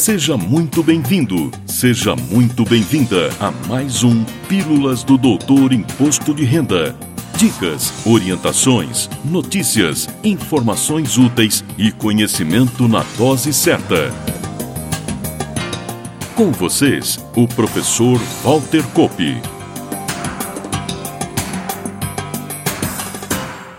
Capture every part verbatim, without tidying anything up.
Seja muito bem-vindo, seja muito bem-vinda a mais um Pílulas do Doutor Imposto de Renda. Dicas, orientações, notícias, informações úteis e conhecimento na dose certa. Com vocês, o professor Walter Koppi.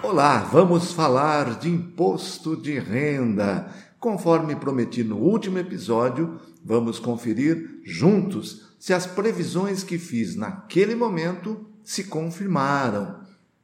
Olá, vamos falar de imposto de renda. Conforme prometi no último episódio, vamos conferir juntos se as previsões que fiz naquele momento se confirmaram.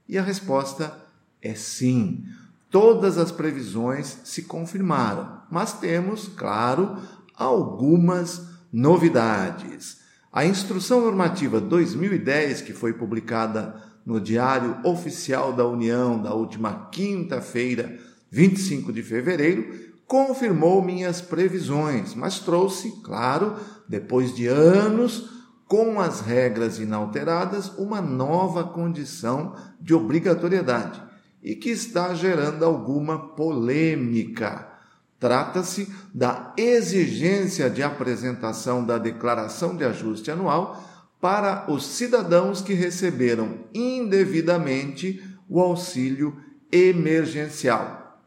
E a resposta é sim. Todas as previsões se confirmaram, mas temos, claro, algumas novidades. A Instrução Normativa dois mil e dez, que foi publicada no Diário Oficial da União da última quinta-feira, vinte e cinco de fevereiro, confirmou minhas previsões, mas trouxe, claro, depois de anos, com as regras inalteradas, uma nova condição de obrigatoriedade e que está gerando alguma polêmica. Trata-se da exigência de apresentação da Declaração de Ajuste Anual para os cidadãos que receberam indevidamente o auxílio emergencial.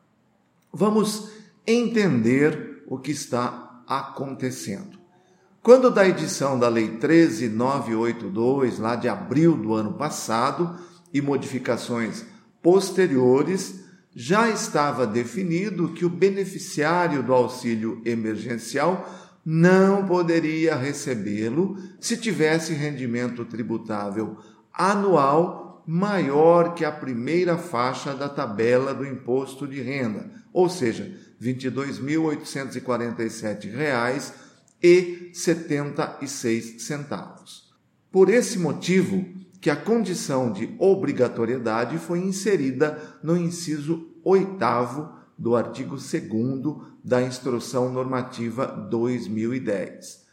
Vamos entender o que está acontecendo. Quando da edição da Lei treze mil novecentos e oitenta e dois, lá de abril do ano passado, e modificações posteriores, já estava definido que o beneficiário do auxílio emergencial não poderia recebê-lo se tivesse rendimento tributável anual maior que a primeira faixa da tabela do imposto de renda, ou seja, vinte e dois mil oitocentos e quarenta e sete reais e setenta e seis centavos. Por esse motivo que a condição de obrigatoriedade foi inserida no inciso oitavo do artigo segundo da Instrução Normativa dois mil e dez.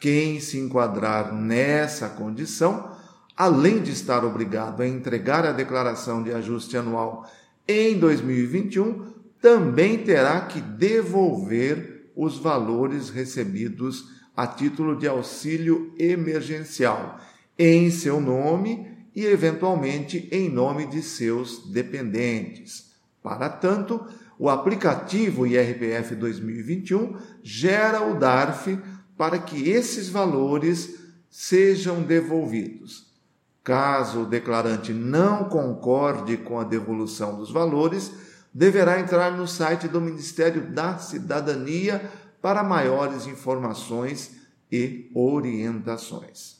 Quem se enquadrar nessa condição, além de estar obrigado a entregar a declaração de ajuste anual em dois mil e vinte e um, também terá que devolver os valores recebidos a título de auxílio emergencial em seu nome e, eventualmente, em nome de seus dependentes. Para tanto, o aplicativo I R P F dois mil e vinte e um gera o DARF para que esses valores sejam devolvidos. Caso o declarante não concorde com a devolução dos valores, deverá entrar no site do Ministério da Cidadania para maiores informações e orientações.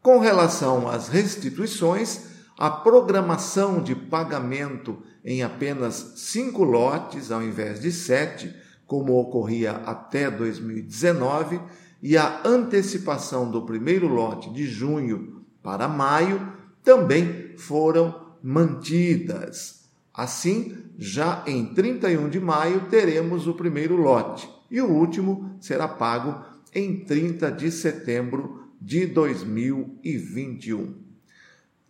Com relação às restituições, a programação de pagamento em apenas cinco lotes, ao invés de sete, como ocorria até dois mil e dezenove, e a antecipação do primeiro lote de junho para maio também foram mantidas. Assim, já em trinta e um de maio teremos o primeiro lote e o último será pago em trinta de setembro de dois mil e vinte e um.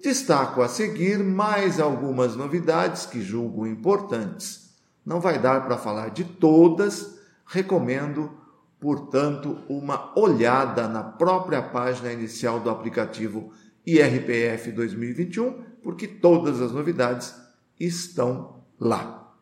Destaco a seguir mais algumas novidades que julgo importantes. Não vai dar para falar de todas, recomendo, portanto, uma olhada na própria página inicial do aplicativo I R P F dois mil e vinte e um, porque todas as novidades estão lá.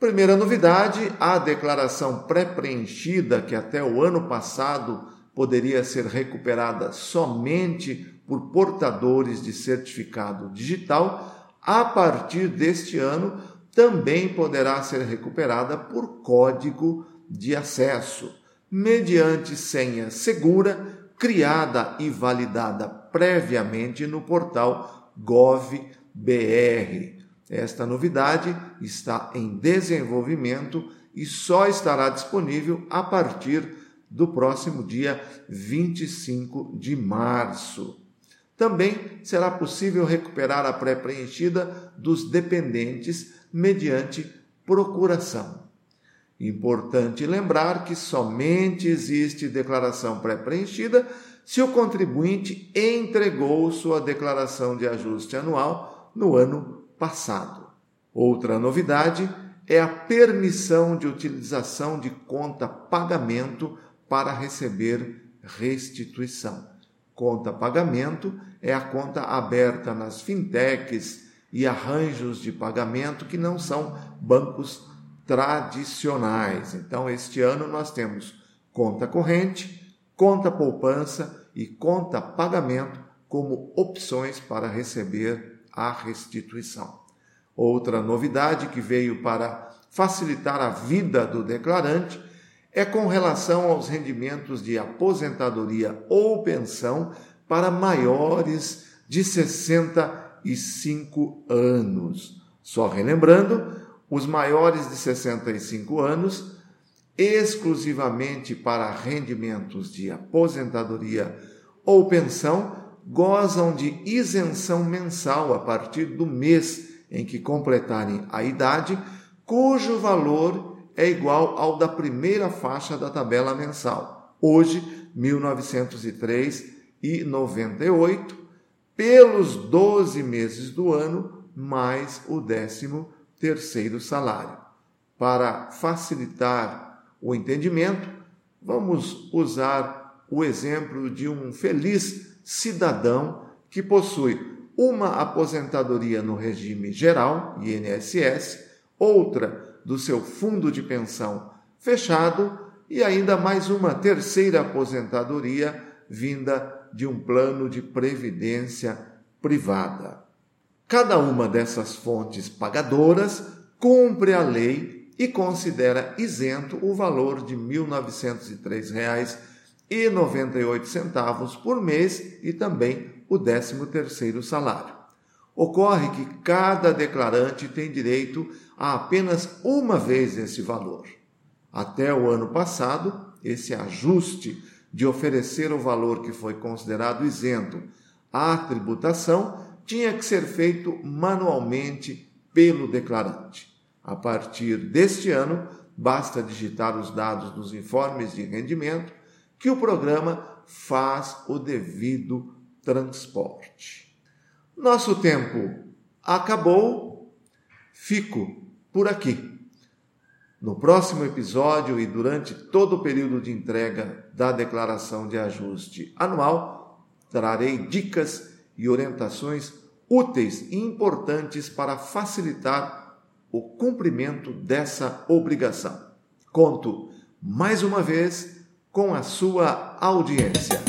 Primeira novidade, a declaração pré-preenchida, que até o ano passado poderia ser recuperada somente por portadores de certificado digital, a partir deste ano também poderá ser recuperada por código de acesso, mediante senha segura, criada e validada previamente no portal gov ponto br. Esta novidade está em desenvolvimento e só estará disponível a partir do próximo dia vinte e cinco de março. Também será possível recuperar a pré-preenchida dos dependentes mediante procuração. Importante lembrar que somente existe declaração pré-preenchida se o contribuinte entregou sua declaração de ajuste anual no ano passado. Outra novidade é a permissão de utilização de conta pagamento para receber restituição. Conta pagamento é a conta aberta nas fintechs e arranjos de pagamento que não são bancos tradicionais. Então, este ano nós temos conta corrente, conta poupança e conta pagamento como opções para receber a restituição. Outra novidade que veio para facilitar a vida do declarante é com relação aos rendimentos de aposentadoria ou pensão para maiores de sessenta e cinco anos. Só relembrando, os maiores de sessenta e cinco anos, exclusivamente para rendimentos de aposentadoria ou pensão, gozam de isenção mensal a partir do mês em que completarem a idade, cujo valor é igual ao da primeira faixa da tabela mensal, hoje mil novecentos e três reais e noventa e oito centavos, pelos doze meses do ano, mais o décimo terceiro salário. Para facilitar o entendimento, vamos usar o exemplo de um feliz cidadão que possui uma aposentadoria no regime geral, I N S S, outra do seu fundo de pensão fechado e ainda mais uma terceira aposentadoria vinda de um plano de previdência privada. Cada uma dessas fontes pagadoras cumpre a lei e considera isento o valor de mil novecentos e três reais e noventa e oito centavos por mês e também o décimo terceiro salário. Ocorre que cada declarante tem direito a apenas uma vez esse valor. Até o ano passado, esse ajuste de oferecer o valor que foi considerado isento à tributação tinha que ser feito manualmente pelo declarante. A partir deste ano, basta digitar os dados dos informes de rendimento que o programa faz o devido transporte. Nosso tempo acabou, fico por aqui. No próximo episódio e durante todo o período de entrega da Declaração de Ajuste Anual, trarei dicas e orientações úteis e importantes para facilitar o cumprimento dessa obrigação. Conto mais uma vez com a sua audiência.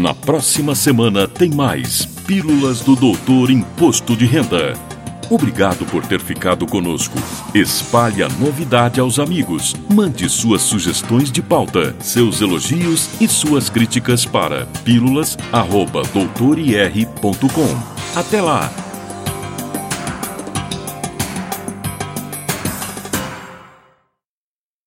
Na próxima semana tem mais Pílulas do Doutor Imposto de Renda. Obrigado por ter ficado conosco. Espalhe a novidade aos amigos. Mande suas sugestões de pauta, seus elogios e suas críticas para pílulas arroba doutor i r ponto com. Até lá!